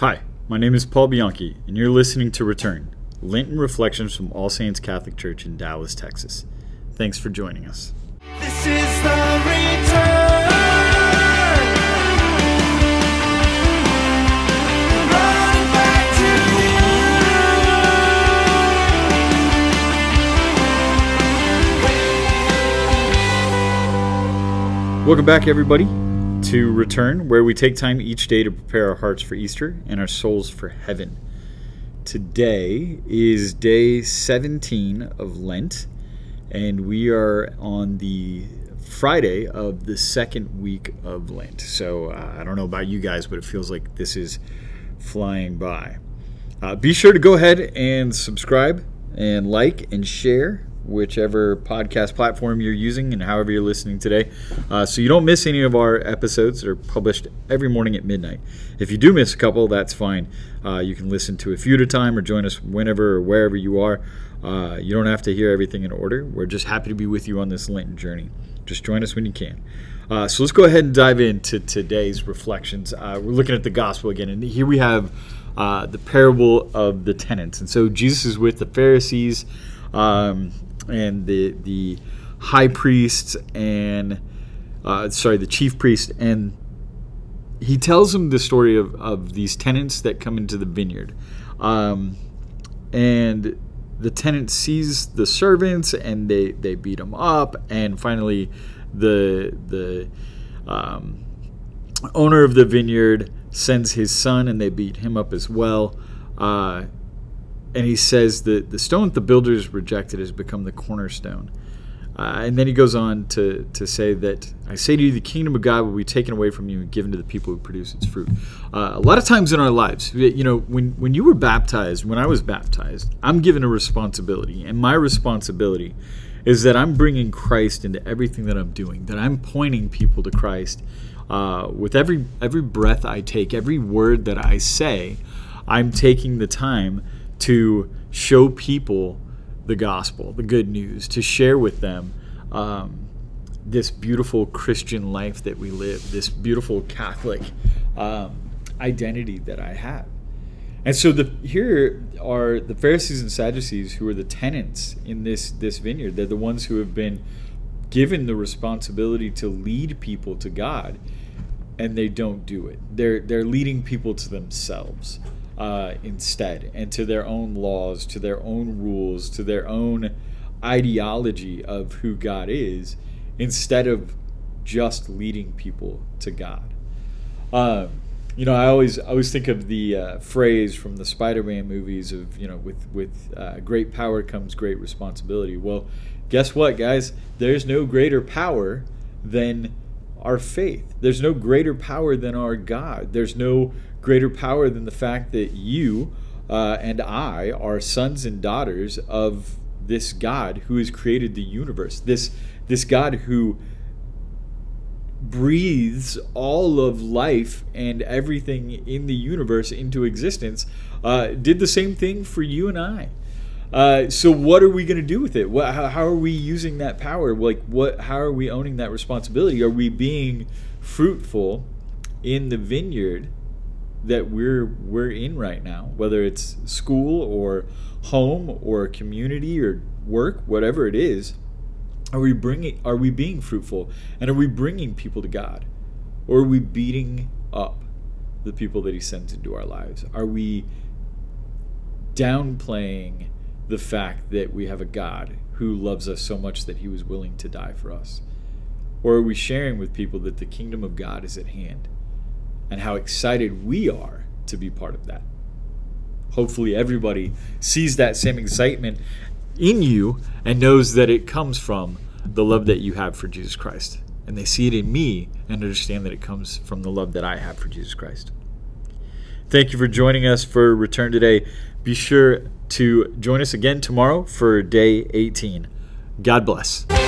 Hi, my name is Paul Bianchi, and you're listening to Return: Lenten Reflections from All Saints Catholic Church in Dallas, Texas. Thanks for joining us. This is the return, running back to you. Welcome back, everybody, to Return, where we take time each day to prepare our hearts for Easter and our souls for heaven. Today is day 17 of Lent, and we are on the Friday of the second week of Lent. So I don't know about you guys, but it feels like this is flying by. Be sure to go ahead and subscribe and like and share whichever podcast platform you're using and however you're listening today, so you don't miss any of our episodes that are published every morning at midnight. If you do miss a couple, that's fine. You can listen to a few at a time or join us whenever or wherever you are. You don't have to hear everything in order. We're just happy to be with you on this Lenten journey. Just join us when you can. So let's go ahead and dive into today's reflections. We're looking at the gospel again, and here we have the parable of the tenants. And so Jesus is with the Pharisees and the high priests and the chief priest, and he tells them the story of these tenants that come into the vineyard, and the tenant sees the servants, and they beat them up, and finally the owner of the vineyard sends his son, and they beat him up as well. And he says that the stone that the builders rejected has become the cornerstone. And then he goes on to say that, I say to you, the kingdom of God will be taken away from you and given to the people who produce its fruit. A lot of times in our lives, you know, when you were baptized, when I was baptized, I'm given a responsibility. And my responsibility is that I'm bringing Christ into everything that I'm doing, that I'm pointing people to Christ with every breath I take, every word that I say. I'm taking the time to show people the gospel, the good news, to share with them this beautiful Christian life that we live, this beautiful Catholic identity that I have. And so here are the Pharisees and Sadducees, who are the tenants in this vineyard. They're the ones who have been given the responsibility to lead people to God, and they don't do it. They're leading people to themselves instead, and to their own laws, to their own rules, to their own ideology of who God is, instead of just leading people to God. I always think of the phrase from the Spider-Man movies of, you know, with great power comes great responsibility. Well, guess what, guys? There's no greater power than our faith. There's no greater power than our God. There's no greater power than the fact that you and I are sons and daughters of this God who has created the universe, this God who breathes all of life and everything in the universe into existence, did the same thing for you and I. So what are we going to do with it? How are we using that power? How are we owning that responsibility? Are we being fruitful in the vineyard that we're in right now, whether it's school or home or community or work, whatever it is? Are we being fruitful, and are we bringing people to God, or are we beating up the people that He sends into our lives? Are we downplaying the fact that we have a God who loves us so much that He was willing to die for us? Or are we sharing with people that the kingdom of God is at hand, and how excited we are to be part of that? Hopefully everybody sees that same excitement in you and knows that it comes from the love that you have for Jesus Christ. And they see it in me and understand that it comes from the love that I have for Jesus Christ. Thank you for joining us for Return today. Be sure to join us again tomorrow for day 18. God bless.